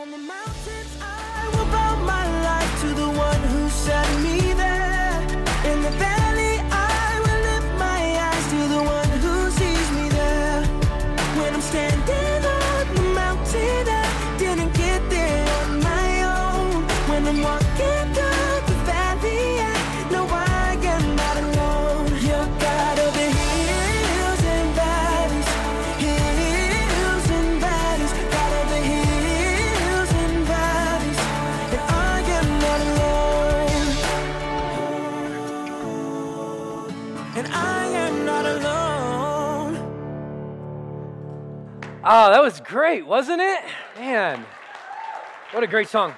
On the mountains I will bow my life to the one who set me there. In the valley I will lift my eyes to the one who sees me there. When I'm standing on the mountain I didn't get there on my own. When I'm walking through the valley I know I am not alone. You're God over hills and valleys, God over hills and valleys, and I am not alone. And I am not alone. Oh, that was great, wasn't it? Man, what a great song.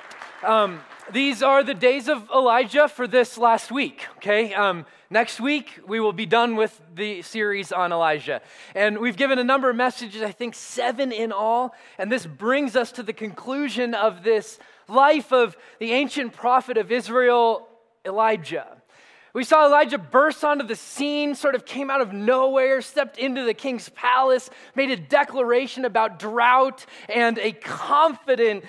These are the days of Elijah for this last week, okay? Next week, we will be done with the series on Elijah. And we've given a number of messages, I think 7 in all. And this brings us to the conclusion of this life of the ancient prophet of Israel, Elijah. We saw Elijah burst onto the scene, sort of came out of nowhere, stepped into the king's palace, made a declaration about drought and a confident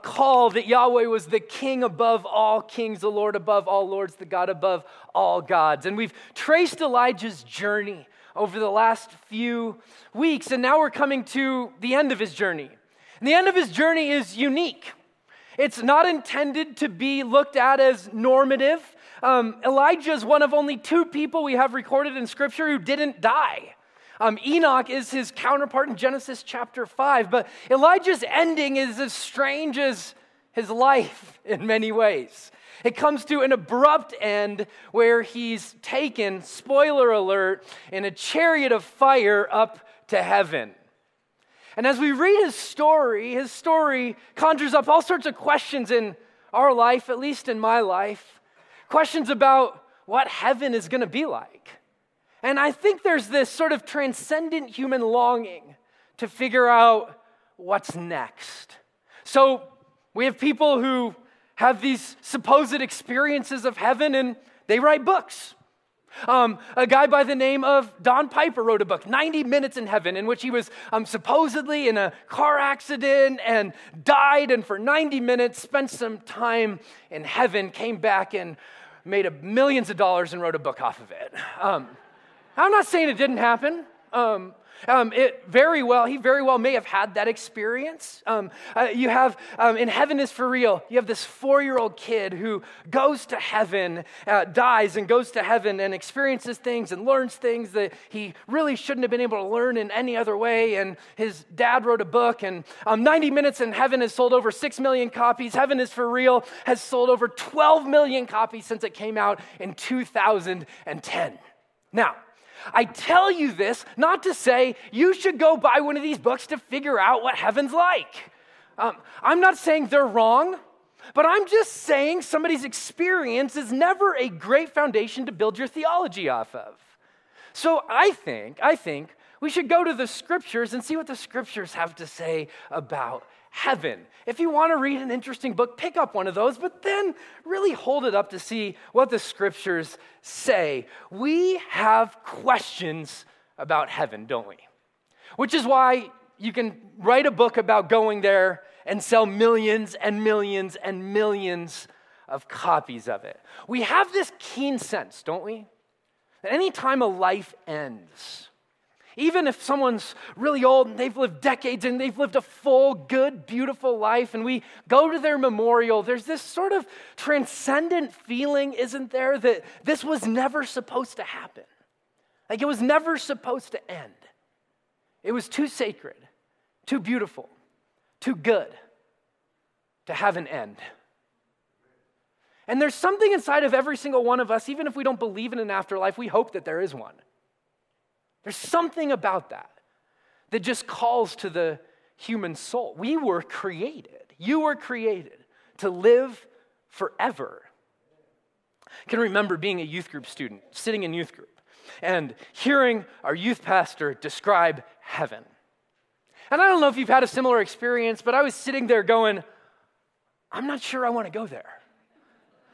call that Yahweh was the king above all kings, the Lord above all lords, the God above all gods. And we've traced Elijah's journey over the last few weeks, and now we're coming to the end of his journey. And the end of his journey is unique. It's not intended to be looked at as normative. Elijah is one of only 2 people we have recorded in Scripture who didn't die. Enoch is his counterpart in Genesis chapter 5, but Elijah's ending is as strange as his life in many ways. It comes to an abrupt end where he's taken, spoiler alert, in a chariot of fire up to heaven. And as we read his story conjures up all sorts of questions in our life, at least in my life. Questions about what heaven is going to be like. And I think there's this sort of transcendent human longing to figure out what's next. So we have people who have these supposed experiences of heaven and they write books. A guy by the name of Don Piper wrote a book, 90 Minutes in Heaven, in which he was supposedly in a car accident and died, and for 90 minutes spent some time in heaven, came back and made millions of dollars and wrote a book off of it. I'm not saying it didn't happen. He very well may have had that experience. You have, in Heaven is for Real, you have this 4-year-old kid who goes to heaven, dies and goes to heaven and experiences things and learns things that he really shouldn't have been able to learn in any other way. And his dad wrote a book, and 90 Minutes in Heaven has sold over 6 million copies. Heaven is for Real has sold over 12 million copies since it came out in 2010. Now, I tell you this not to say you should go buy one of these books to figure out what heaven's like. I'm not saying they're wrong, but I'm just saying somebody's experience is never a great foundation to build your theology off of. So I think we should go to the Scriptures and see what the Scriptures have to say about heaven. If you want to read an interesting book, pick up one of those, but then really hold it up to see what the Scriptures say. We have questions about heaven, don't we? Which is why you can write a book about going there and sell millions and millions and millions of copies of it. We have this keen sense, don't we? That any time a life ends, even if someone's really old and they've lived decades and they've lived a full, good, beautiful life, and we go to their memorial, there's this sort of transcendent feeling, isn't there, that this was never supposed to happen. Like it was never supposed to end. It was too sacred, too beautiful, too good to have an end. And there's something inside of every single one of us, even if we don't believe in an afterlife, we hope that there is one. There's something about that that just calls to the human soul. We were created. You were created to live forever. I can remember being a youth group student, sitting in youth group, and hearing our youth pastor describe heaven. And I don't know if you've had a similar experience, but I was sitting there going, I'm not sure I want to go there.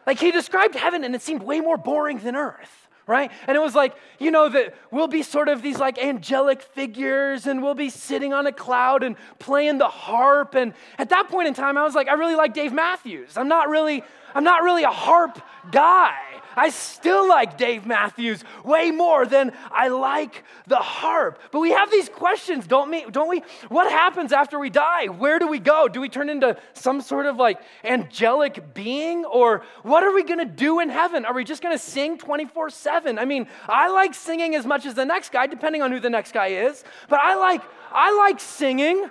Like he described heaven and it seemed way more boring than earth. right? And it was like, you know, that we'll be sort of these like angelic figures and we'll be sitting on a cloud and playing the harp. And at that point in time, I was like, I really like Dave Matthews. I'm not really a harp guy. I still like Dave Matthews way more than I like the harp. But we have these questions, don't we? What happens after we die? Where do we go? Do we turn into some sort of like angelic being? Or what are we going to do in heaven? Are we just going to sing 24/7? I mean, I like singing as much as the next guy, depending on who the next guy is. But I like singing.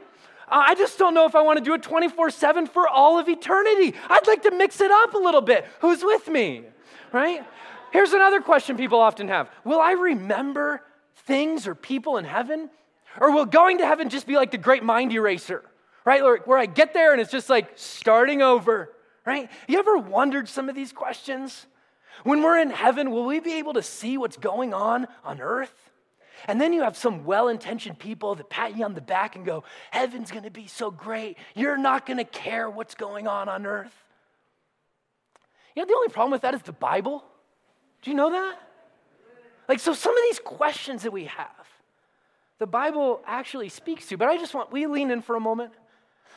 I just don't know if I want to do it 24/7 for all of eternity. I'd like to mix it up a little bit. Who's with me? Right? Here's another question people often have. Will I remember things or people in heaven? Or will going to heaven just be like the great mind eraser? Right? Where I get there and it's just like starting over. Right? You ever wondered some of these questions? When we're in heaven, will we be able to see what's going on earth? And then you have some well-intentioned people that pat you on the back and go, heaven's going to be so great. You're not going to care what's going on earth. You know, the only problem with that is the Bible. Do you know that? Like, so some of these questions that we have, the Bible actually speaks to, but we lean in for a moment.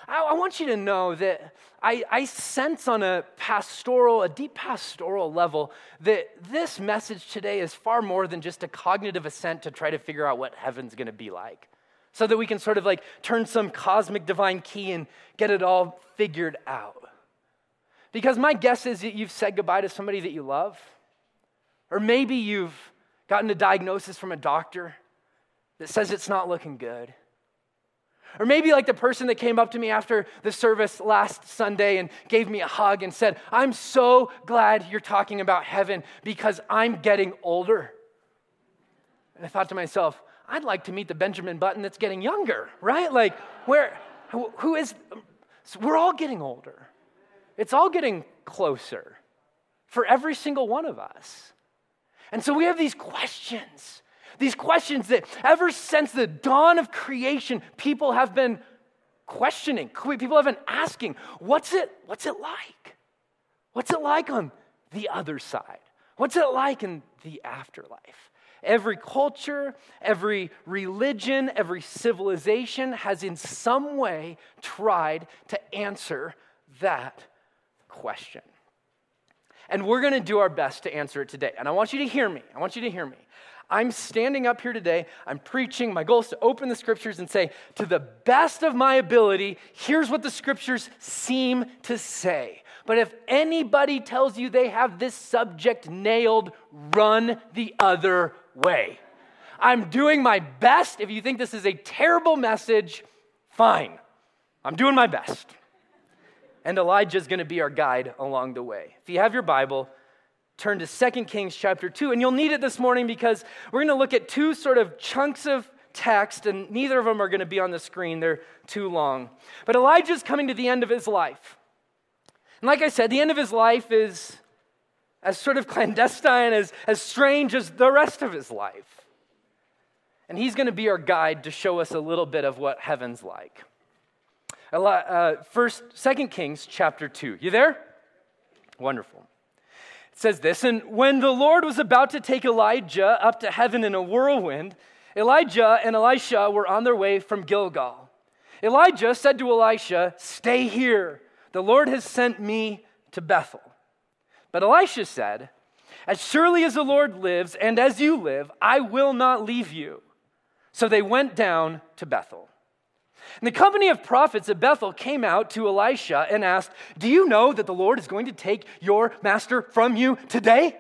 I want you to know that I sense on a deep pastoral level that this message today is far more than just a cognitive assent to try to figure out what heaven's going to be like, so that we can sort of like turn some cosmic divine key and get it all figured out. Because my guess is that you've said goodbye to somebody that you love, or maybe you've gotten a diagnosis from a doctor that says it's not looking good. Or maybe like the person that came up to me after the service last Sunday and gave me a hug and said, I'm so glad you're talking about heaven because I'm getting older. And I thought to myself, I'd like to meet the Benjamin Button that's getting younger, right? Like, we're all getting older. It's all getting closer for every single one of us. And so we have these questions that ever since the dawn of creation, people have been questioning. People have been asking, what's it like? What's it like on the other side? What's it like in the afterlife? Every culture, every religion, every civilization has in some way tried to answer that question. And we're going to do our best to answer it today. And I want you to hear me. I'm standing up here today. I'm preaching. My goal is to open the scriptures and say, to the best of my ability, here's what the scriptures seem to say. But if anybody tells you they have this subject nailed, run the other way. I'm doing my best. If you think this is a terrible message, fine. I'm doing my best. And Elijah's going to be our guide along the way. If you have your Bible, turn to 2 Kings chapter 2, and you'll need it this morning because we're going to look at two sort of chunks of text, and neither of them are going to be on the screen. They're too long. But Elijah's coming to the end of his life. And like I said, the end of his life is as sort of clandestine, as strange as the rest of his life. And he's going to be our guide to show us a little bit of what heaven's like. 2 Kings chapter 2. You there? Wonderful. It says this, and when the Lord was about to take Elijah up to heaven in a whirlwind, Elijah and Elisha were on their way from Gilgal. Elijah said to Elisha, stay here. The Lord has sent me to Bethel. But Elisha said, as surely as the Lord lives and as you live, I will not leave you. So they went down to Bethel. And the company of prophets at Bethel came out to Elisha and asked, do you know that the Lord is going to take your master from you today?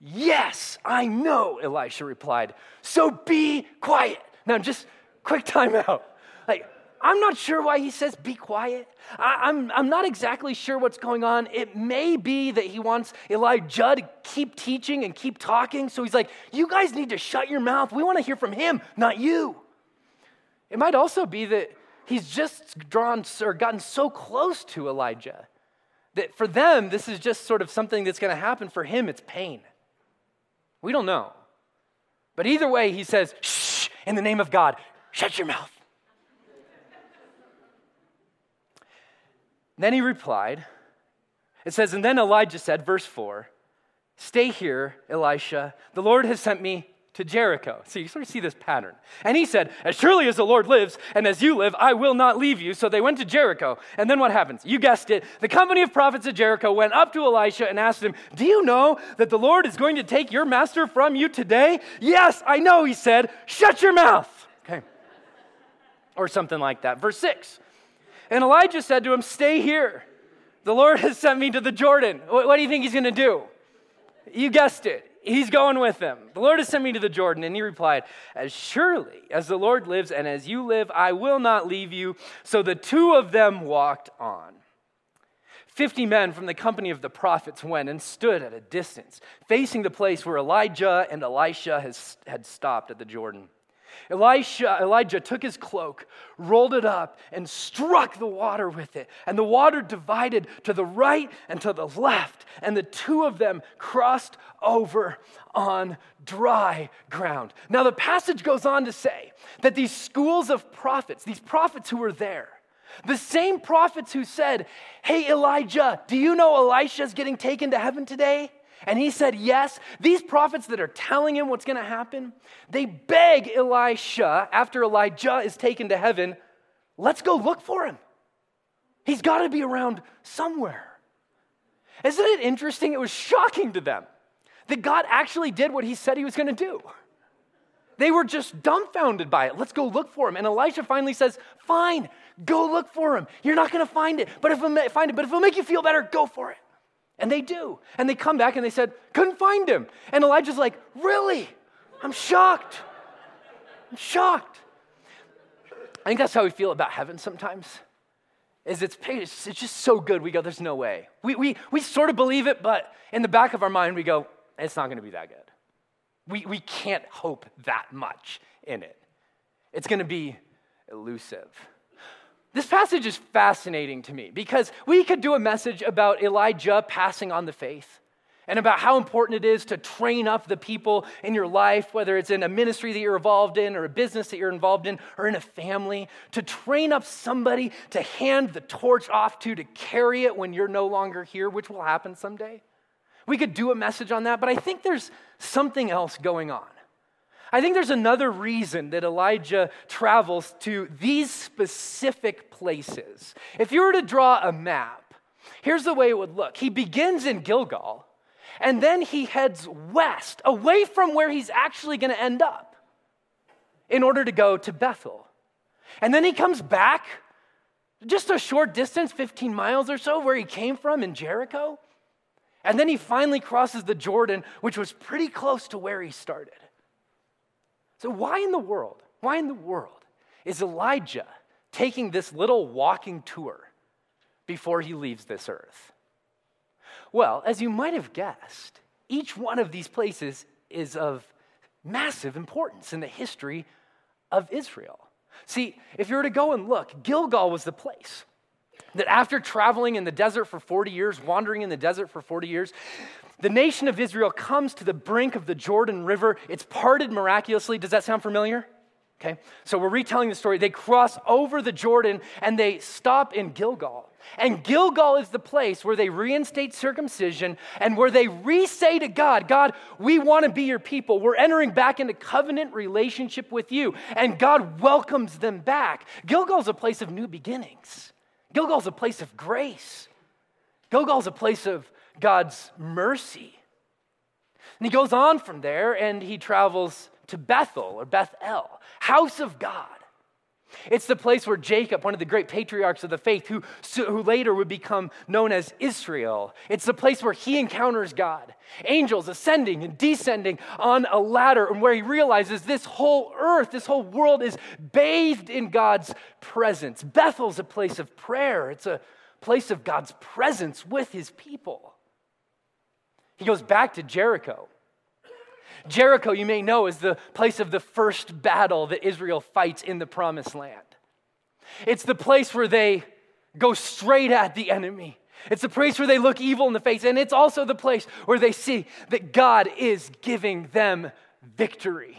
Yes, I know, Elisha replied. So be quiet. Now, just quick time out. Like, I'm not sure why he says be quiet. I'm not exactly sure what's going on. It may be that he wants Elijah to keep teaching and keep talking. So he's like, you guys need to shut your mouth. We want to hear from him, not you. It might also be that he's just gotten so close to Elijah that for them, this is just sort of something that's going to happen. For him, it's pain. We don't know. But either way, he says, shh, in the name of God, shut your mouth. Then he replied. It says, and then Elijah said, verse 4, Stay here, Elisha. The Lord has sent me to Jericho. So you sort of see this pattern. And he said, as surely as the Lord lives, and as you live, I will not leave you. So they went to Jericho. And then what happens? You guessed it. The company of prophets of Jericho went up to Elisha and asked him, do you know that the Lord is going to take your master from you today? Yes, I know, he said. Shut your mouth. Okay. Or something like that. Verse 6. And Elijah said to him, stay here. The Lord has sent me to the Jordan. What do you think he's going to do? You guessed it. He's going with them. The Lord has sent me to the Jordan. And he replied, as surely as the Lord lives and as you live, I will not leave you. So the two of them walked on. 50 men from the company of the prophets went and stood at a distance, facing the place where Elijah and Elisha had stopped at the Jordan. Elijah took his cloak, rolled it up, and struck the water with it. And the water divided to the right and to the left. And the two of them crossed over on dry ground. Now the passage goes on to say that these schools of prophets, these prophets who were there, the same prophets who said, hey Elijah, do you know Elisha's getting taken to heaven today? And he said, yes. These prophets that are telling him what's going to happen, they beg Elisha, after Elijah is taken to heaven, let's go look for him. He's got to be around somewhere. Isn't it interesting? It was shocking to them that God actually did what he said he was going to do. They were just dumbfounded by it. Let's go look for him. And Elisha finally says, fine, go look for him. You're not going to find it, but if it'll make you feel better, go for it. And they do. And they come back and they said, couldn't find him. And Elijah's like, really? I'm shocked. I think that's how we feel about heaven sometimes. Is it's just so good. We go, there's no way. We sort of believe it, but in the back of our mind we go, it's not going to be that good. We can't hope that much in it. It's going to be elusive. This passage is fascinating to me because we could do a message about Elijah passing on the faith and about how important it is to train up the people in your life, whether it's in a ministry that you're involved in or a business that you're involved in or in a family, to train up somebody to hand the torch off to carry it when you're no longer here, which will happen someday. We could do a message on that, but I think there's something else going on. I think there's another reason that Elijah travels to these specific places. If you were to draw a map, here's the way it would look. He begins in Gilgal, and then he heads west, away from where he's actually going to end up, in order to go to Bethel. And then he comes back just a short distance, 15 miles or so, where he came from in Jericho. And then he finally crosses the Jordan, which was pretty close to where he started. So why in the world is Elijah taking this little walking tour before he leaves this earth? Well, as you might have guessed, each one of these places is of massive importance in the history of Israel. See, if you were to go and look, Gilgal was the place that after traveling in the desert for 40 years, wandering in the desert for 40 years, the nation of Israel comes to the brink of the Jordan River. It's parted miraculously. Does that sound familiar? Okay, so we're retelling the story. They cross over the Jordan and they stop in Gilgal. And Gilgal is the place where they reinstate circumcision and where they re-say to God, God, we want to be your people. We're entering back into covenant relationship with you. And God welcomes them back. Gilgal's a place of new beginnings. Gilgal's a place of grace. Gilgal's a place of God's mercy. And he goes on from there and he travels to Bethel or Bethel, house of God. It's the place where Jacob, one of the great patriarchs of the faith, who later would become known as Israel. It's the place where he encounters God, angels ascending and descending on a ladder, and where he realizes this whole earth, this whole world is bathed in God's presence. Bethel's a place of prayer. It's a place of God's presence with his people. He goes back to Jericho. Jericho, you may know, is the place of the first battle that Israel fights in the Promised Land. It's the place where they go straight at the enemy. It's the place where they look evil in the face, and it's also the place where they see that God is giving them victory.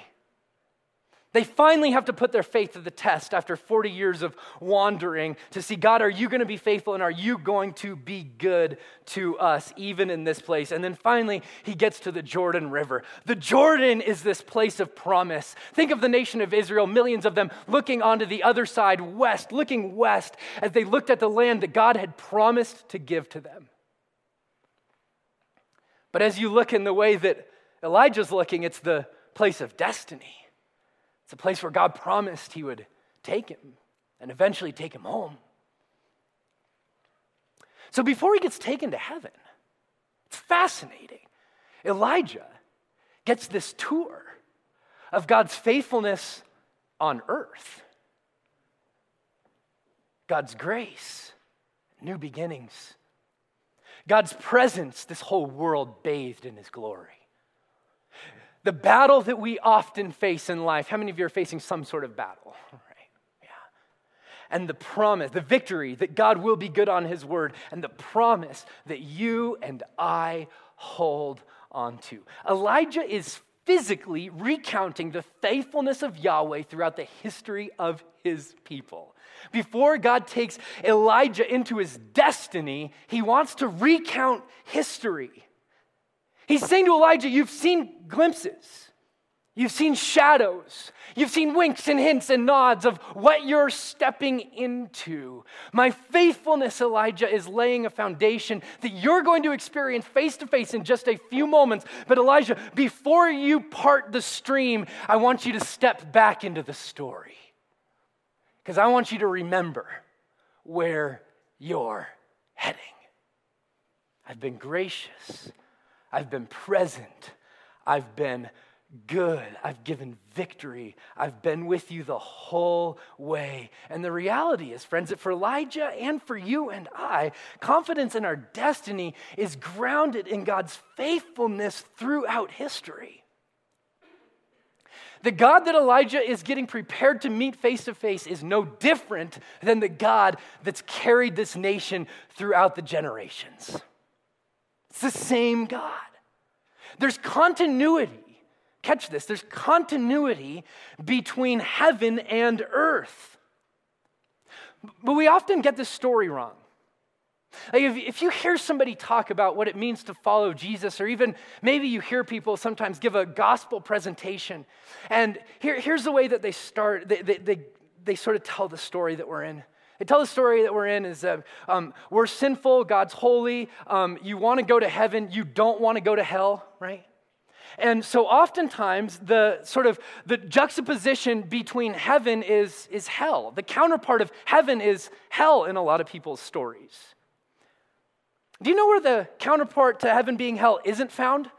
They finally have to put their faith to the test after 40 years of wandering to see, God, are you going to be faithful and are you going to be good to us even in this place? And then finally, he gets to the Jordan River. The Jordan is this place of promise. Think of the nation of Israel, millions of them looking onto the other side west, looking west as they looked at the land that God had promised to give to them. But as you look in the way that Elijah's looking, it's the place of destiny. It's a place where God promised he would take him and eventually take him home. So before he gets taken to heaven, it's fascinating. Elijah gets this tour of God's faithfulness on earth, God's grace, new beginnings, God's presence, this whole world bathed in his glory. The battle that we often face in life. How many of you are facing some sort of battle? Right? Yeah. And the promise, the victory that God will be good on his word, and the promise that you and I hold on to. Elijah is physically recounting the faithfulness of Yahweh throughout the history of his people. Before God takes Elijah into his destiny, he wants to recount history. He's saying to Elijah, you've seen glimpses, you've seen shadows, you've seen winks and hints and nods of what you're stepping into. My faithfulness, Elijah, is laying a foundation that you're going to experience face to face in just a few moments. But Elijah, before you part the stream, I want you to step back into the story because I want you to remember where you're heading. I've been gracious. I've been present, I've been good, I've given victory, I've been with you the whole way. And the reality is, friends, that for Elijah and for you and I, confidence in our destiny is grounded in God's faithfulness throughout history. The God that Elijah is getting prepared to meet face-to-face is no different than the God that's carried this nation throughout the generations. It's the same God. There's continuity. Catch this. There's continuity between heaven and earth. But we often get this story wrong. Like if you hear somebody talk about what it means to follow Jesus, or even maybe you hear people sometimes give a gospel presentation, and here's the way that they start. They sort of tell the story that we're in. They tell the story that we're in is that we're sinful, God's holy, you want to go to heaven, you don't want to go to hell, right? And so oftentimes the sort of the juxtaposition between heaven is hell. The counterpart of heaven is hell in a lot of people's stories. Do you know where the counterpart to heaven being hell isn't found?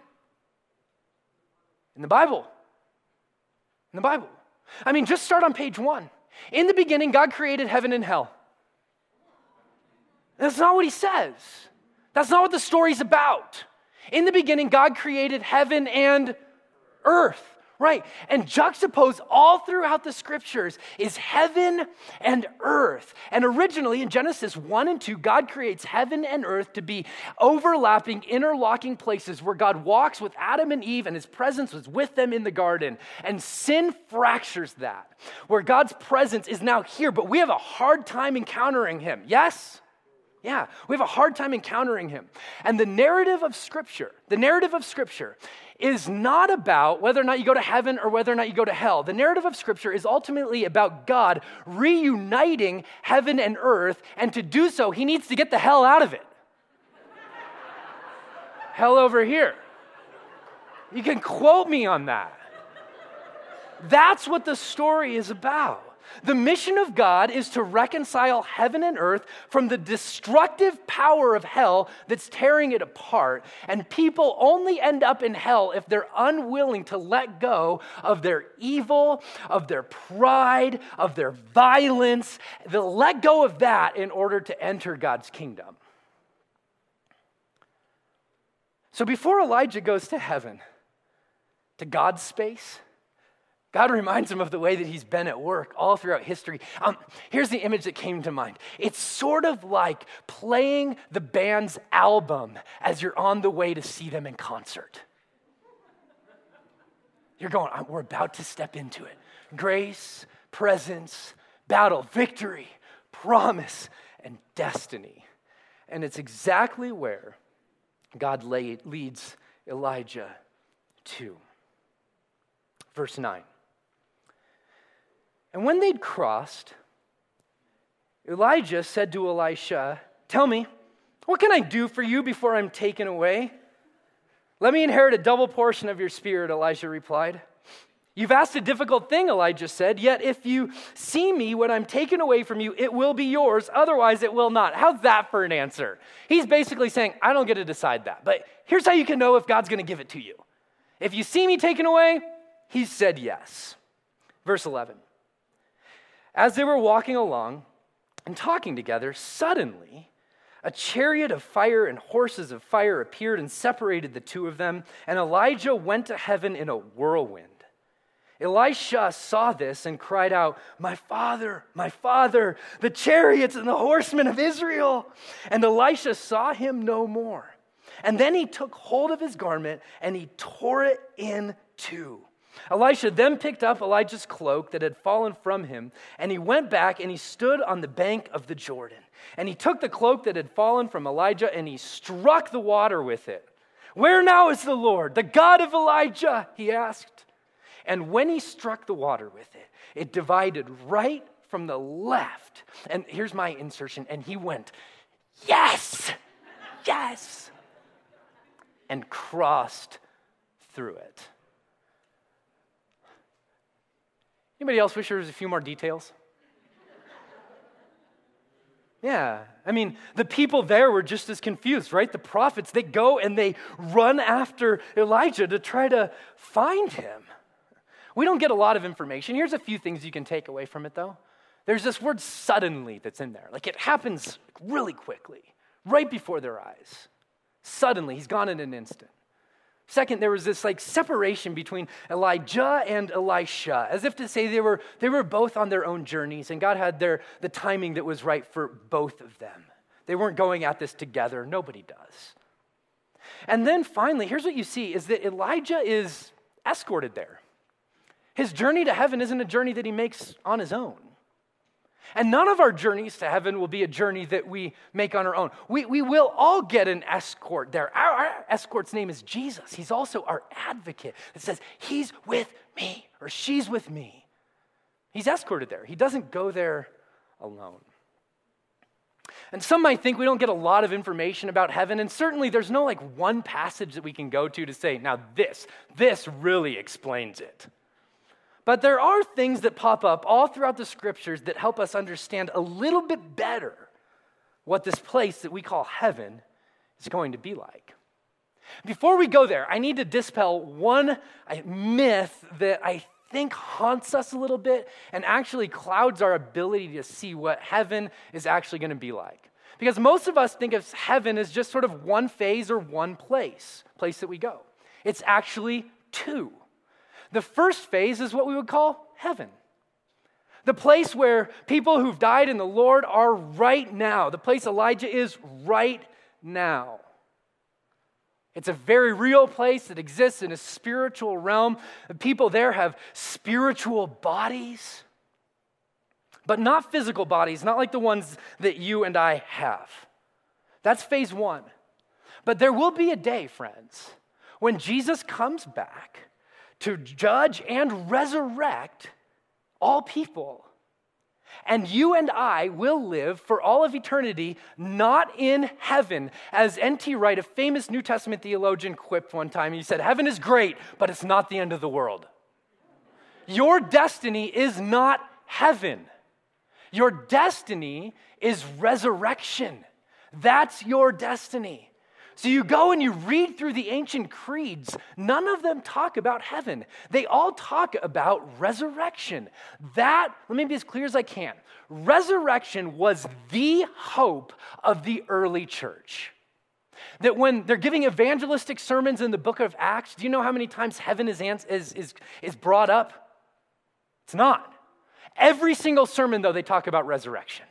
In the Bible. In the Bible. I mean, just start on page 1. In the beginning, God created heaven and hell. That's not what he says. That's not what the story's about. In the beginning, God created heaven and earth, right? And juxtaposed all throughout the scriptures is heaven and earth. And originally in Genesis 1 and 2, God creates heaven and earth to be overlapping, interlocking places where God walks with Adam and Eve and his presence was with them in the garden. And sin fractures that, where God's presence is now here, but we have a hard time encountering him. Yes? Yeah, we have a hard time encountering him. And the narrative of Scripture is not about whether or not you go to heaven or whether or not you go to hell. The narrative of Scripture is ultimately about God reuniting heaven and earth, and to do so, he needs to get the hell out of it. Hell over here. You can quote me on that. That's what the story is about. The mission of God is to reconcile heaven and earth from the destructive power of hell that's tearing it apart. And people only end up in hell if they're unwilling to let go of their evil, of their pride, of their violence. They'll let go of that in order to enter God's kingdom. So before Elijah goes to heaven, to God's space, God reminds him of the way that he's been at work all throughout history. Here's the image that came to mind. It's sort of like playing the band's album as you're on the way to see them in concert. You're going, we're about to step into it. grace, presence, battle, victory, promise, and destiny. And it's exactly where God leads Elijah to. Verse 9. And when they'd crossed, Elijah said to Elisha, "Tell me, what can I do for you before I'm taken away?" "Let me inherit a double portion of your spirit," Elisha replied. "You've asked a difficult thing," Elijah said, "yet if you see me when I'm taken away from you, it will be yours, otherwise it will not." How's that for an answer? He's basically saying, I don't get to decide that, but here's how you can know if God's going to give it to you. If you see me taken away, he said yes. Verse 11, as they were walking along and talking together, suddenly a chariot of fire and horses of fire appeared and separated the two of them, and Elijah went to heaven in a whirlwind. Elisha saw this and cried out, my father, the chariots and the horsemen of Israel." And Elisha saw him no more. And then he took hold of his garment and he tore it in two. Elisha then picked up Elijah's cloak that had fallen from him, and he went back and he stood on the bank of the Jordan. And he took the cloak that had fallen from Elijah and he struck the water with it. "Where now is the Lord, the God of Elijah?" he asked. And when he struck the water with it, it divided right from the left. And here's my insertion. And he went, "Yes, yes," and crossed through it. Anybody else wish there was a few more details? Yeah, I mean, the people there were just as confused, right? The prophets, they go and they run after Elijah to try to find him. We don't get a lot of information. Here's a few things you can take away from it, though. There's this word suddenly that's in there. Like, it happens really quickly, right before their eyes. Suddenly, he's gone in an instant. Second, there was this, separation between Elijah and Elisha, as if to say they were both on their own journeys, and God had the timing that was right for both of them. They weren't going at this together. Nobody does. And then, finally, here's what you see, is that Elijah is escorted there. His journey to heaven isn't a journey that he makes on his own. And none of our journeys to heaven will be a journey that we make on our own. We will all get an escort there. Our escort's name is Jesus. He's also our advocate that says, he's with me or she's with me. He's escorted there. He doesn't go there alone. And some might think we don't get a lot of information about heaven, and certainly there's no one passage that we can go to say, now this really explains it. But there are things that pop up all throughout the scriptures that help us understand a little bit better what this place that we call heaven is going to be like. Before we go there, I need to dispel one myth that I think haunts us a little bit and actually clouds our ability to see what heaven is actually going to be like. Because most of us think of heaven as just sort of one phase or one place that we go. It's actually two. The first phase is what we would call heaven, the place where people who've died in the Lord are right now, the place Elijah is right now. It's a very real place that exists in a spiritual realm. The people there have spiritual bodies, but not physical bodies, not like the ones that you and I have. That's phase one. But there will be a day, friends, when Jesus comes back to judge and resurrect all people. And you and I will live for all of eternity, not in heaven. As N.T. Wright, a famous New Testament theologian, quipped one time, he said, "Heaven is great, but it's not the end of the world." Your destiny is not heaven. Your destiny is resurrection. That's your destiny. So you go and you read through the ancient creeds. None of them talk about heaven. They all talk about resurrection. That, let me be as clear as I can. Resurrection was the hope of the early church. That when they're giving evangelistic sermons in the book of Acts, do you know how many times heaven is brought up? It's not. Every single sermon, though, they talk about resurrection.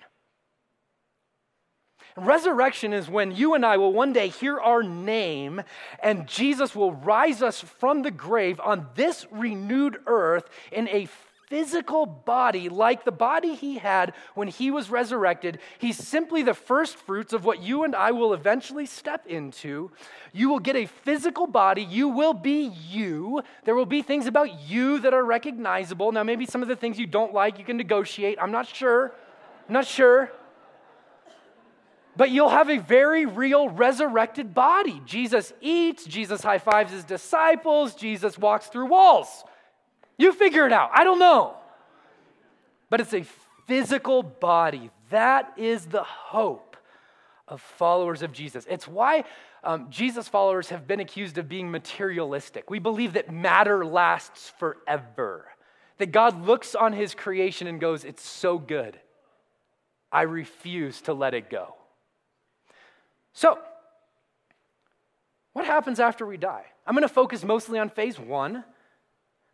Resurrection is when you and I will one day hear our name and Jesus will rise us from the grave on this renewed earth in a physical body like the body he had when he was resurrected. He's simply the first fruits of what you and I will eventually step into. You will get a physical body. You will be you. There will be things about you that are recognizable. Now, maybe some of the things you don't like, you can negotiate. I'm not sure. But you'll have a very real resurrected body. Jesus eats, Jesus high-fives his disciples, Jesus walks through walls. You figure it out. I don't know. But it's a physical body. That is the hope of followers of Jesus. It's why Jesus followers have been accused of being materialistic. We believe that matter lasts forever, that God looks on his creation and goes, it's so good. I refuse to let it go. So, what happens after we die? I'm going to focus mostly on phase one,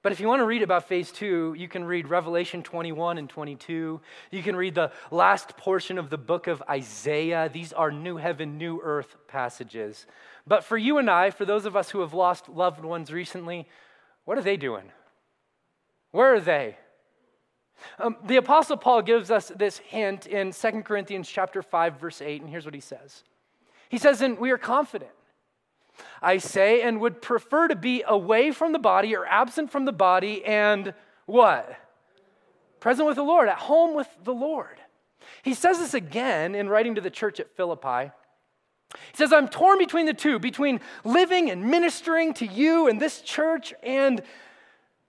but if you want to read about phase two, you can read Revelation 21 and 22. You can read the last portion of the book of Isaiah. These are new heaven, new earth passages. But for you and I, for those of us who have lost loved ones recently, what are they doing? Where are they? The Apostle Paul gives us this hint in 2 Corinthians chapter 5, verse 8, and here's what he says. He says, and we are confident, I say, and would prefer to be away from the body or absent from the body and what? Present with the Lord, at home with the Lord. He says this again in writing to the church at Philippi. He says, I'm torn between the two, between living and ministering to you and this church and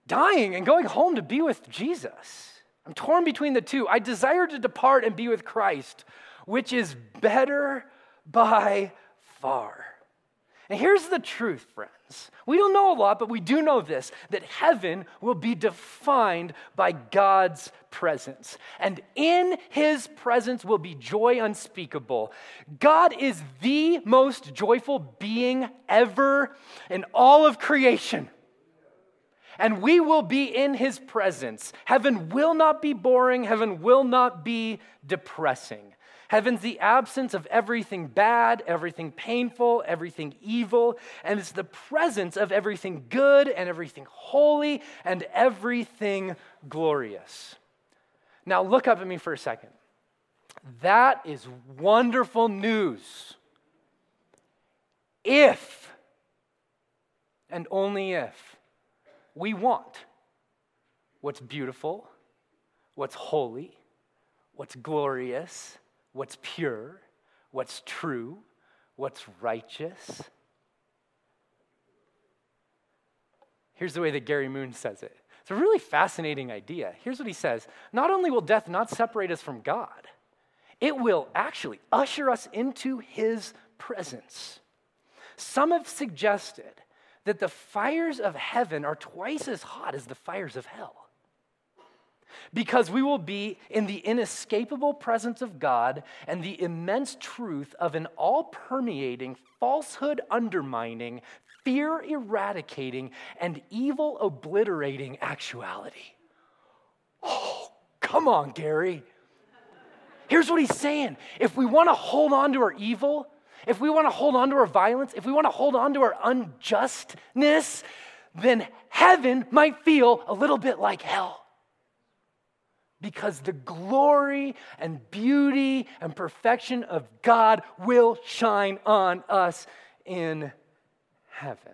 dying and going home to be with Jesus. I'm torn between the two. I desire to depart and be with Christ, which is better by far. And here's the truth, friends. We don't know a lot, but we do know this, that heaven will be defined by God's presence. And in his presence will be joy unspeakable. God is the most joyful being ever in all of creation. And we will be in his presence. Heaven will not be boring. Heaven will not be depressing. Heaven's the absence of everything bad, everything painful, everything evil, and it's the presence of everything good and everything holy and everything glorious. Now look up at me for a second. That is wonderful news. If, and only if, we want what's beautiful, what's holy, what's glorious, what's pure, what's true, what's righteous. Here's the way that Gary Moon says it. It's a really fascinating idea. Here's what he says. Not only will death not separate us from God, it will actually usher us into his presence. Some have suggested that the fires of heaven are twice as hot as the fires of hell, because we will be in the inescapable presence of God and the immense truth of an all-permeating, falsehood-undermining, fear-eradicating, and evil-obliterating actuality. Oh, come on, Gary. Here's what he's saying. If we want to hold on to our evil, if we want to hold on to our violence, if we want to hold on to our unjustness, then heaven might feel a little bit like hell, because the glory and beauty and perfection of God will shine on us in heaven.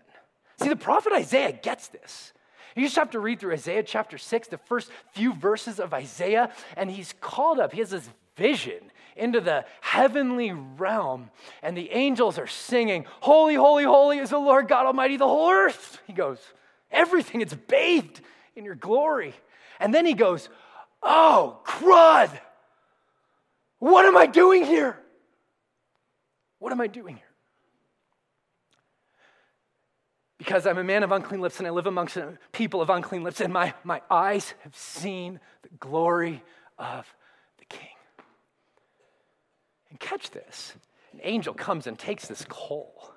See, the prophet Isaiah gets this. You just have to read through Isaiah chapter 6, the first few verses of Isaiah, and he's called up. He has this vision into the heavenly realm, and the angels are singing, holy, holy, holy is the Lord God Almighty, the whole earth. He goes, everything, it's bathed in your glory. And then he goes, oh, crud! What am I doing here? What am I doing here? Because I'm a man of unclean lips and I live amongst people of unclean lips, and my eyes have seen the glory of the King. And catch this. An angel comes and takes this coal,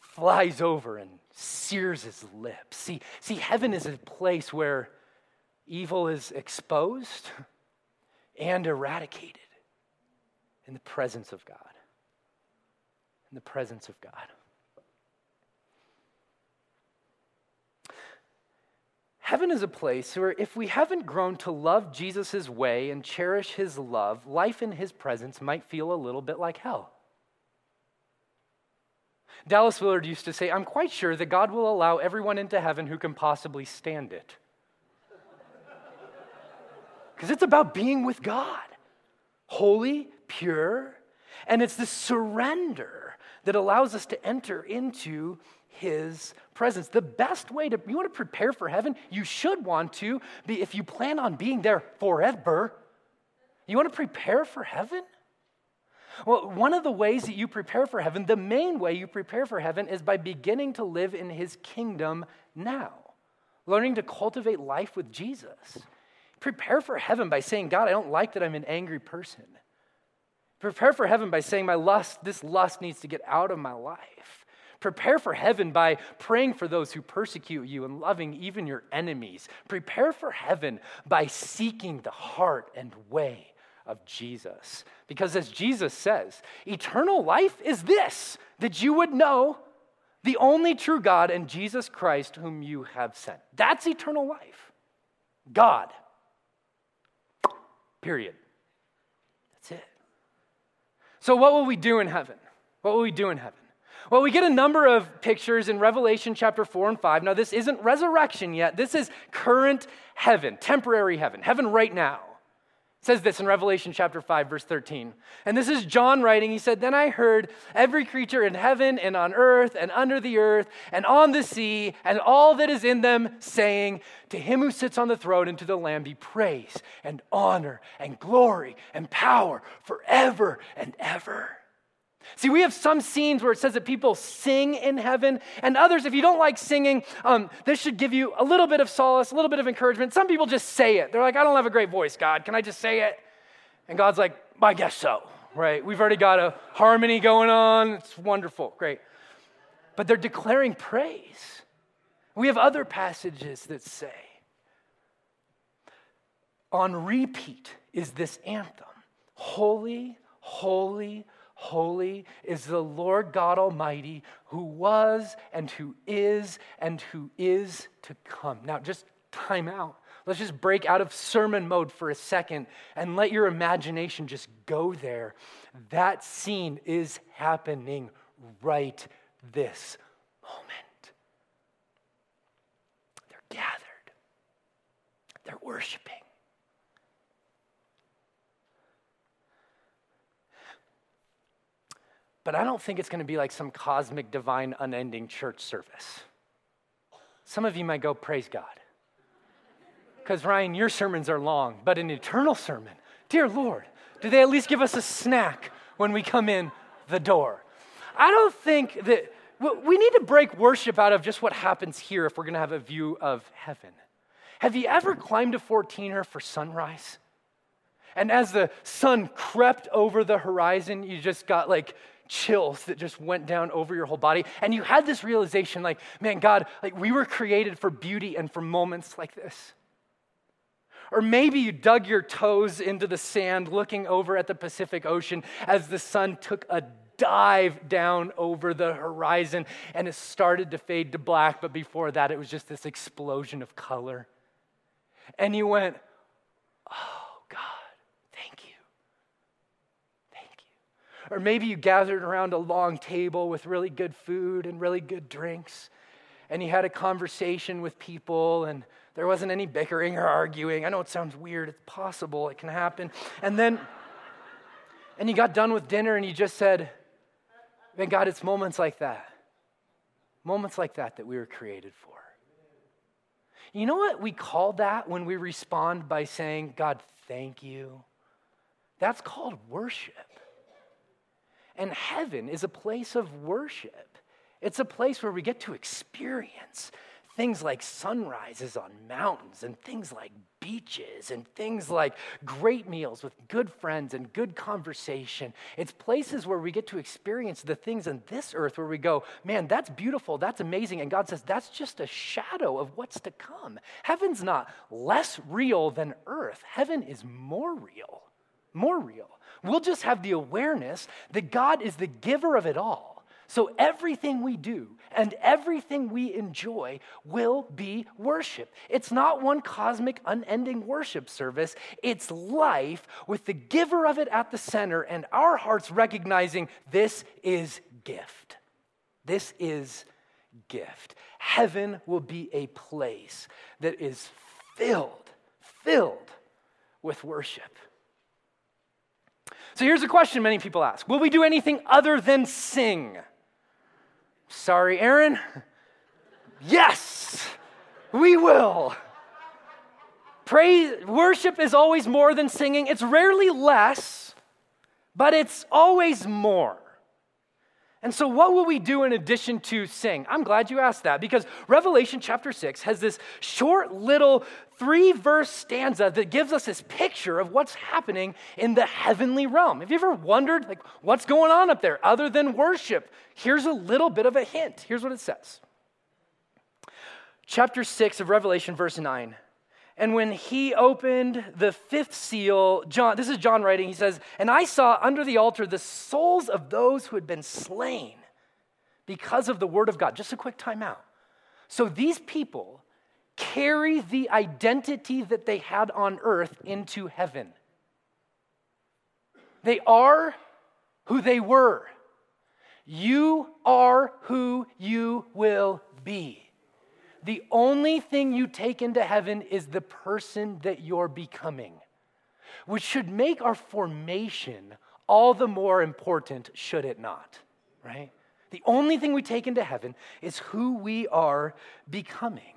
flies over and sears his lips. See, heaven is a place where evil is exposed and eradicated in the presence of God. In the presence of God. Heaven is a place where if we haven't grown to love Jesus' way and cherish his love, life in his presence might feel a little bit like hell. Dallas Willard used to say, I'm quite sure that God will allow everyone into heaven who can possibly stand it. Because it's about being with God, holy, pure, and it's the surrender that allows us to enter into his presence. The best way to, you want to prepare for heaven? You should want to, if you plan on being there forever. You want to prepare for heaven? Well, one of the ways that you prepare for heaven, the main way you prepare for heaven, is by beginning to live in his kingdom now, learning to cultivate life with Jesus. Prepare for heaven by saying, God, I don't like that I'm an angry person. Prepare for heaven by saying, this lust needs to get out of my life. Prepare for heaven by praying for those who persecute you and loving even your enemies. Prepare for heaven by seeking the heart and way of Jesus. Because as Jesus says, eternal life is this, that you would know the only true God and Jesus Christ whom you have sent. That's eternal life. God. Period. That's it. So what will we do in heaven? What will we do in heaven? Well, we get a number of pictures in Revelation chapter 4 and 5. Now, this isn't resurrection yet. This is current heaven, temporary heaven, heaven right now. It says this in Revelation chapter 5, verse 13. And this is John writing. He said, Then I heard every creature in heaven and on earth and under the earth and on the sea and all that is in them saying, To him who sits on the throne and to the Lamb be praise and honor and glory and power forever and ever. See, we have some scenes where it says that people sing in heaven, and others, if you don't like singing, this should give you a little bit of solace, a little bit of encouragement. Some people just say it. They're like, I don't have a great voice, God. Can I just say it? And God's like, I guess so, right? We've already got a harmony going on. It's wonderful, great. But they're declaring praise. We have other passages that say, on repeat is this anthem, holy, holy, holy is the Lord God Almighty, who was and who is to come. Now, just time out. Let's just break out of sermon mode for a second and let your imagination just go there. That scene is happening right this moment. They're gathered. They're worshiping. But I don't think it's going to be like some cosmic, divine, unending church service. Some of you might go, praise God. Because, Ryan, your sermons are long, but an eternal sermon, dear Lord, do they at least give us a snack when we come in the door? I don't think that, we need to break worship out of just what happens here if we're going to have a view of heaven. Have you ever climbed a 14er for sunrise? And as the sun crept over the horizon, you just got like chills that just went down over your whole body. And you had this realization like, man, God, like we were created for beauty and for moments like this. Or maybe you dug your toes into the sand looking over at the Pacific Ocean as the sun took a dive down over the horizon and it started to fade to black. But before that, it was just this explosion of color. And you went, oh God, thank you. Or maybe you gathered around a long table with really good food and really good drinks, and you had a conversation with people, and there wasn't any bickering or arguing. I know it sounds weird. It's possible. It can happen. And then, and you got done with dinner, and you just said, man, God, it's moments like that we were created for. You know what we call that when we respond by saying, God, thank you? That's called worship. And heaven is a place of worship. It's a place where we get to experience things like sunrises on mountains and things like beaches and things like great meals with good friends and good conversation. It's places where we get to experience the things in this earth where we go, man, that's beautiful, that's amazing. And God says, that's just a shadow of what's to come. Heaven's not less real than earth. Heaven is more real. More real. We'll just have the awareness that God is the giver of it all. So everything we do and everything we enjoy will be worship. It's not one cosmic, unending worship service. It's life with the giver of it at the center and our hearts recognizing this is gift. This is gift. Heaven will be a place that is filled with worship. So here's a question many people ask. Will we do anything other than sing? Sorry, Aaron. Yes, we will. Praise, worship is always more than singing. It's rarely less, but it's always more. And so what will we do in addition to sing? I'm glad you asked that because Revelation chapter 6 has this short little 3-verse stanza that gives us this picture of what's happening in the heavenly realm. Have you ever wondered, what's going on up there other than worship? Here's a little bit of a hint. Here's what it says. Chapter 6 of Revelation, verse 9. And when he opened the 5th seal, John, this is John writing, he says, and I saw under the altar the souls of those who had been slain because of the word of God. Just a quick time out. So these people carry the identity that they had on earth into heaven. They are who they were. You are who you will be. The only thing you take into heaven is the person that you're becoming, which should make our formation all the more important, should it not, right? The only thing we take into heaven is who we are becoming.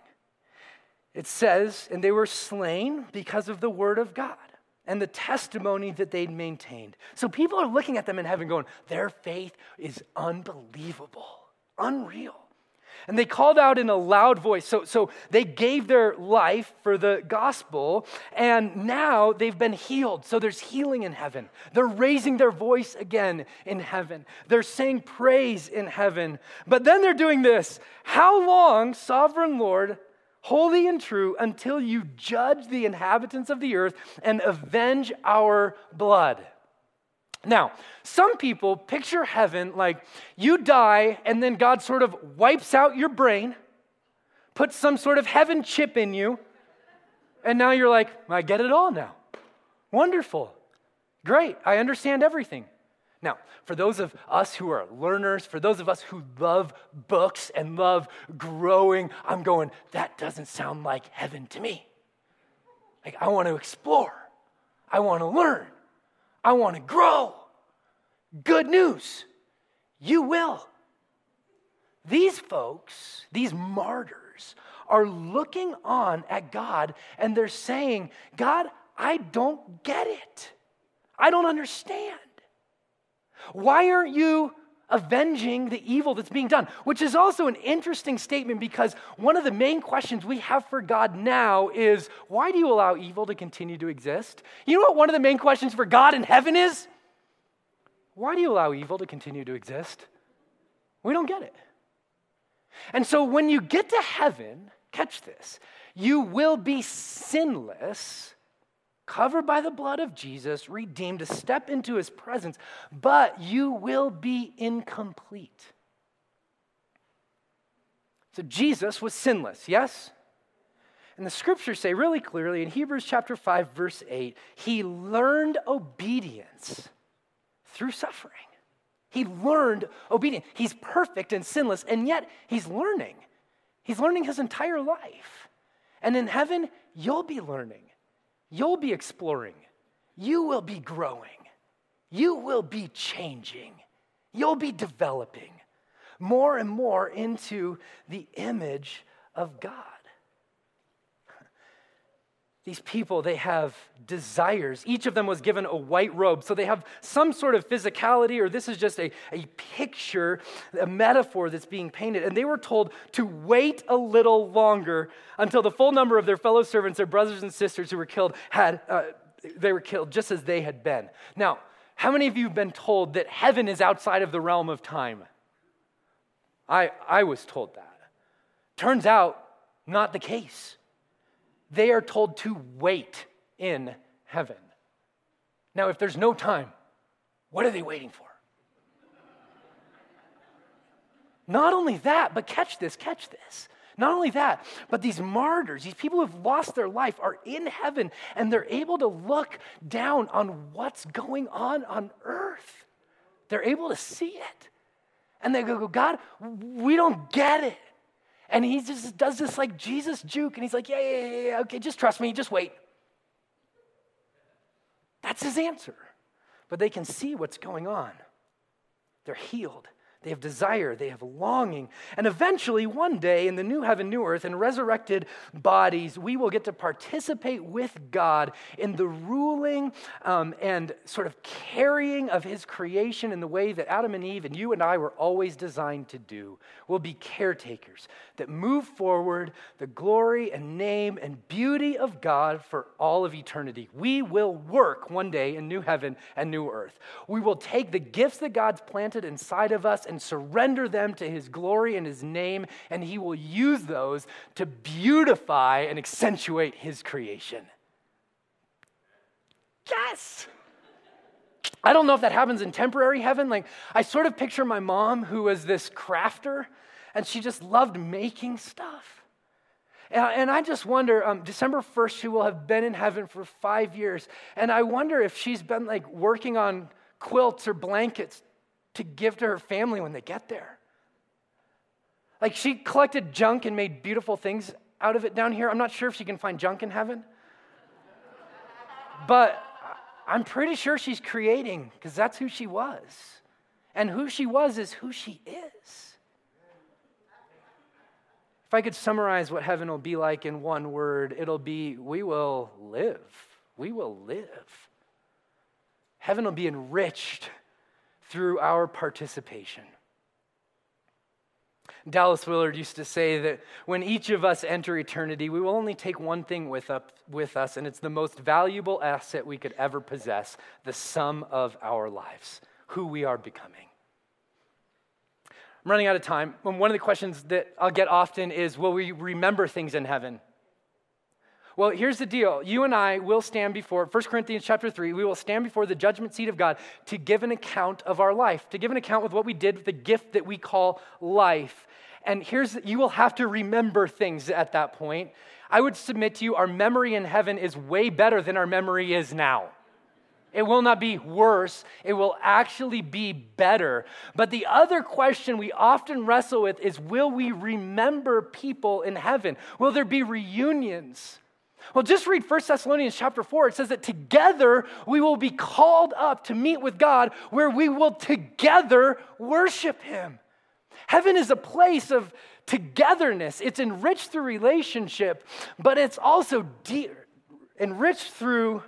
It says, and they were slain because of the word of God and the testimony that they'd maintained. So people are looking at them in heaven going, their faith is unbelievable, unreal. And they called out in a loud voice. So they gave their life for the gospel, and now they've been healed. So there's healing in heaven. They're raising their voice again in heaven. They're saying praise in heaven. But then they're doing this. How long, sovereign Lord, holy and true, until you judge the inhabitants of the earth and avenge our blood? Now, some people picture heaven like you die and then God sort of wipes out your brain, puts some sort of heaven chip in you, and now you're like, I get it all now. Wonderful. Great. I understand everything. Now, for those of us who are learners, for those of us who love books and love growing, I'm going, that doesn't sound like heaven to me. I want to explore. I want to learn. I want to grow. Good news. You will. These folks, these martyrs, are looking on at God and they're saying, God, I don't get it. I don't understand. Why aren't you avenging the evil that's being done? Which is also an interesting statement because one of the main questions we have for God now is, why do you allow evil to continue to exist? You know what one of the main questions for God in heaven is? Why do you allow evil to continue to exist? We don't get it. And so when you get to heaven, catch this, you will be sinless, covered by the blood of Jesus, redeemed to step into his presence, but you will be incomplete. So Jesus was sinless, yes? And the scriptures say really clearly in Hebrews chapter 5, verse 8, he learned obedience through suffering. He learned obedience. He's perfect and sinless, and yet he's learning. He's learning his entire life. And in heaven, you'll be learning. You'll be exploring. You will be growing. You will be changing. You'll be developing more and more into the image of God. These people, they have desires. Each of them was given a white robe. So they have some sort of physicality, or this is just a picture, a metaphor that's being painted. And they were told to wait a little longer until the full number of their fellow servants, their brothers and sisters who were killed, they were killed just as they had been. Now, how many of you have been told that heaven is outside of the realm of time? I was told that. Turns out, not the case. They are told to wait in heaven. Now, if there's no time, what are they waiting for? Not only that, but catch this. Not only that, but these martyrs, these people who have lost their life are in heaven, and they're able to look down on what's going on earth. They're able to see it. And they go, God, we don't get it. And he just does this like Jesus juke, and he's like, yeah, okay, just trust me, just wait. That's his answer. But they can see what's going on. They're healed. They have desire. They have longing. And eventually, one day, in the new heaven, new earth, in resurrected bodies, we will get to participate with God in the ruling and sort of carrying of his creation in the way that Adam and Eve and you and I were always designed to do. We'll be caretakers that move forward the glory and name and beauty of God for all of eternity. We will work one day in new heaven and new earth. We will take the gifts that God's planted inside of us and surrender them to his glory and his name, and he will use those to beautify and accentuate his creation. Yes! I don't know if that happens in temporary heaven. Like, I sort of picture my mom, who was this crafter, and she just loved making stuff. And I just wonder, December 1st, she will have been in heaven for 5 years, and I wonder if she's been like working on quilts or blankets to give to her family when they get there. Like, she collected junk and made beautiful things out of it down here. I'm not sure if she can find junk in heaven. But I'm pretty sure she's creating, because that's who she was. And who she was is who she is. If I could summarize what heaven will be like in one word, it'll be, we will live. We will live. Heaven will be enriched through our participation. Dallas Willard used to say that when each of us enter eternity, we will only take one thing with us, and it's the most valuable asset we could ever possess, the sum of our lives, who we are becoming. I'm running out of time. One of the questions that I'll get often is, will we remember things in heaven? Well, here's the deal. You and I will stand before, 1 Corinthians chapter 3, we will stand before the judgment seat of God to give an account of our life, to give an account with what we did with the gift that we call life. And you will have to remember things at that point. I would submit to you, our memory in heaven is way better than our memory is now. It will not be worse. It will actually be better. But the other question we often wrestle with is, will we remember people in heaven? Will there be reunions? Well, just read 1 Thessalonians chapter 4. It says that together we will be called up to meet with God, where we will together worship him. Heaven is a place of togetherness. It's enriched through relationship, but it's also enriched through,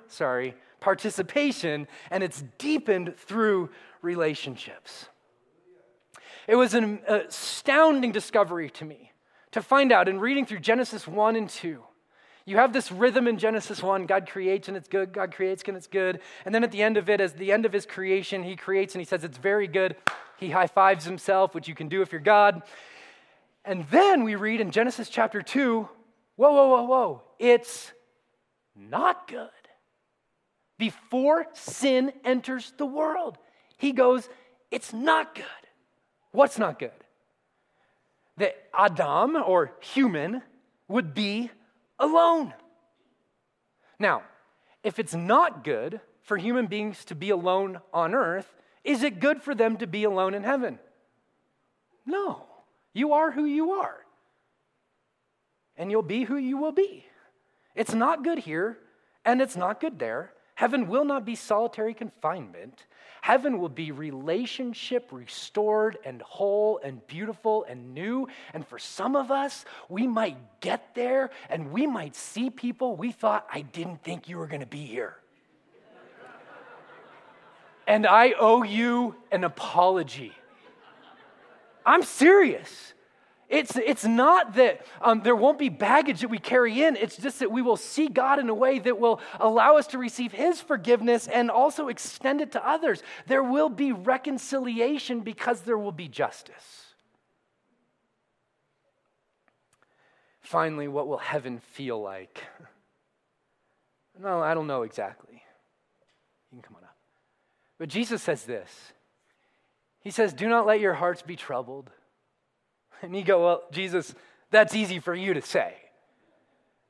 participation, and it's deepened through relationships. It was an astounding discovery to me to find out in reading through Genesis 1 and 2. You have this rhythm in Genesis 1, God creates and it's good, God creates and it's good. And then at the end of it, as the end of his creation, he creates and he says it's very good. He high-fives himself, which you can do if you're God. And then we read in Genesis chapter 2, whoa, it's not good. Before sin enters the world, he goes, it's not good. What's not good? That Adam, or human, would be alone. Now, if it's not good for human beings to be alone on earth, is it good for them to be alone in heaven? No. You are who you are. And you'll be who you will be. It's not good here, and it's not good there. Heaven will not be solitary confinement. Heaven will be relationship restored and whole and beautiful and new. And for some of us, we might get there and we might see people we thought, I didn't think you were going to be here. And I owe you an apology. I'm serious. It's not that there won't be baggage that we carry in. It's just that we will see God in a way that will allow us to receive his forgiveness and also extend it to others. There will be reconciliation because there will be justice. Finally, what will heaven feel like? No, I don't know exactly. You can come on up. But Jesus says this. He says, do not let your hearts be troubled. And you go, well, Jesus, that's easy for you to say.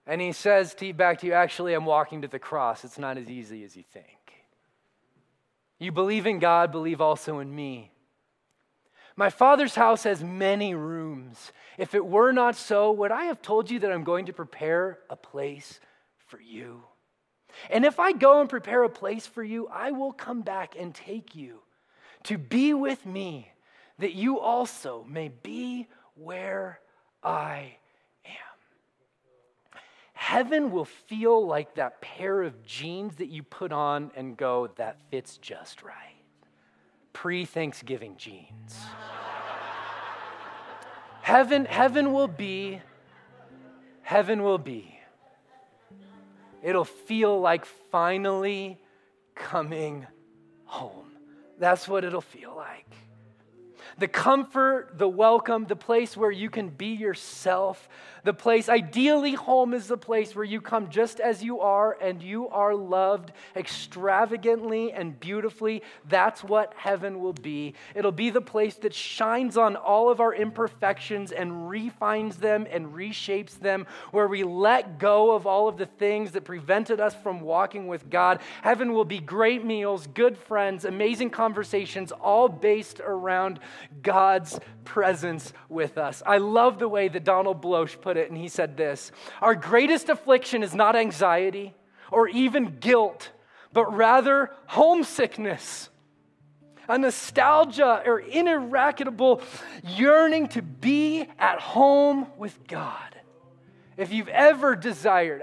And he says back to you, actually, I'm walking to the cross. It's not as easy as you think. You believe in God, believe also in me. My Father's house has many rooms. If it were not so, would I have told you that I'm going to prepare a place for you? And if I go and prepare a place for you, I will come back and take you to be with me, that you also may be where I am. Heaven will feel like that pair of jeans that you put on and go, that fits just right. Pre-Thanksgiving jeans. Heaven will be. It'll feel like finally coming home. That's what it'll feel like. The comfort, the welcome, the place where you can be yourself, the place, ideally home is the place where you come just as you are and you are loved extravagantly and beautifully. That's what heaven will be. It'll be the place that shines on all of our imperfections and refines them and reshapes them, where we let go of all of the things that prevented us from walking with God. Heaven will be great meals, good friends, amazing conversations, all based around God's presence with us. I love the way that Donald Bloesch put it, and he said this: our greatest affliction is not anxiety or even guilt, but rather homesickness, a nostalgia or ineradicable yearning to be at home with God. If you've ever desired,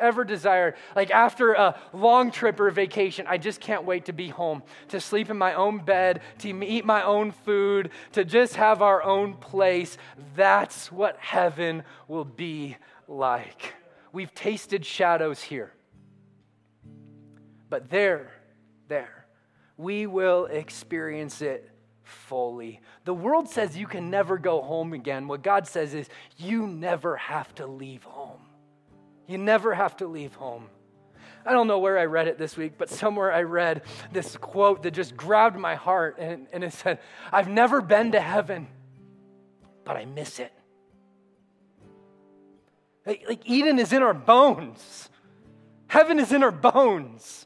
like after a long trip or vacation, I just can't wait to be home, to sleep in my own bed, to eat my own food, to just have our own place. That's what heaven will be like. We've tasted shadows here. But there, we will experience it fully. The world says you can never go home again. What God says is you never have to leave home. You never have to leave home. I don't know where I read it this week, but somewhere I read this quote that just grabbed my heart, and it said, I've never been to heaven, but I miss it. Like Eden is in our bones. Heaven is in our bones.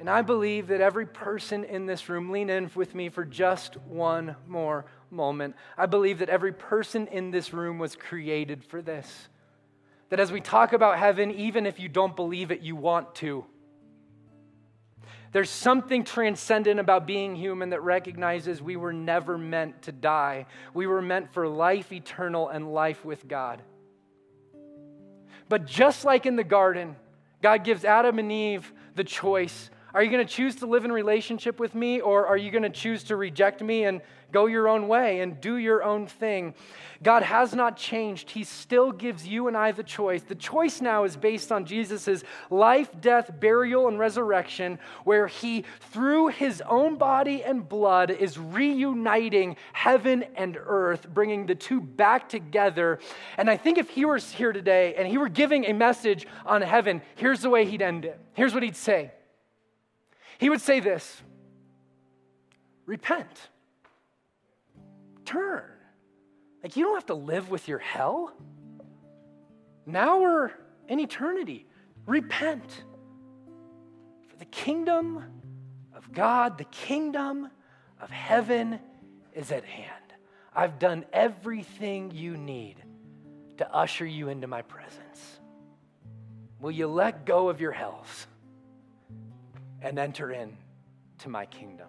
And I believe that every person in this room, lean in with me for just one more moment. I believe that every person in this room was created for this. That as we talk about heaven, even if you don't believe it, you want to. There's something transcendent about being human that recognizes we were never meant to die. We were meant for life eternal and life with God. But just like in the garden, God gives Adam and Eve the choice. Are you going to choose to live in relationship with me, or are you going to choose to reject me and go your own way and do your own thing? God has not changed. He still gives you and I the choice. The choice now is based on Jesus' life, death, burial, and resurrection, where he, through his own body and blood, is reuniting heaven and earth, bringing the two back together. And I think if he were here today and he were giving a message on heaven, here's the way he'd end it. Here's what he'd say. He would say this: repent, turn. Like, you don't have to live with your hell. Now we're in eternity. Repent, for the kingdom of God, the kingdom of heaven is at hand. I've done everything you need to usher you into my presence. Will you let go of your hells and enter in to my kingdom?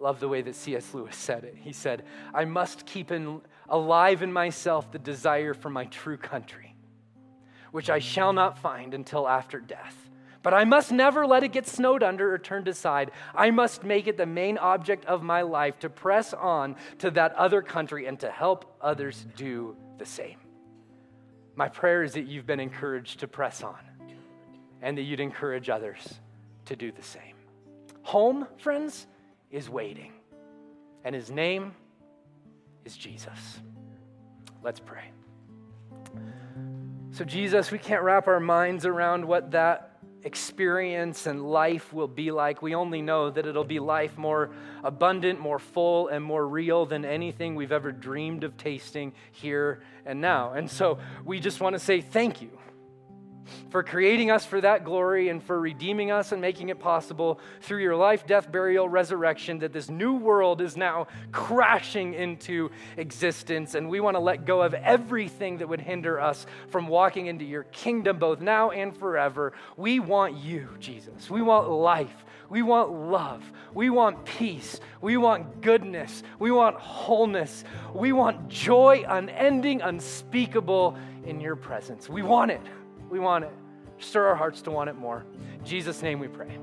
Love the way that C.S. Lewis said it. He said, I must keep alive in myself the desire for my true country, which I shall not find until after death. But I must never let it get snowed under or turned aside. I must make it the main object of my life to press on to that other country and to help others do the same. My prayer is that you've been encouraged to press on, and that you'd encourage others to do the same. Home, friends, is waiting, and his name is Jesus. Let's pray. So Jesus, we can't wrap our minds around what that experience and life will be like. We only know that it'll be life more abundant, more full, and more real than anything we've ever dreamed of tasting here and now. And so we just want to say thank you for creating us for that glory and for redeeming us and making it possible through your life, death, burial, resurrection, that this new world is now crashing into existence. And we want to let go of everything that would hinder us from walking into your kingdom, both now and forever. We want you, Jesus. We want life. We want love. We want peace. We want goodness. We want wholeness. We want joy unending, unspeakable in your presence. We want it. We want it. Stir our hearts to want it more. In Jesus' name we pray.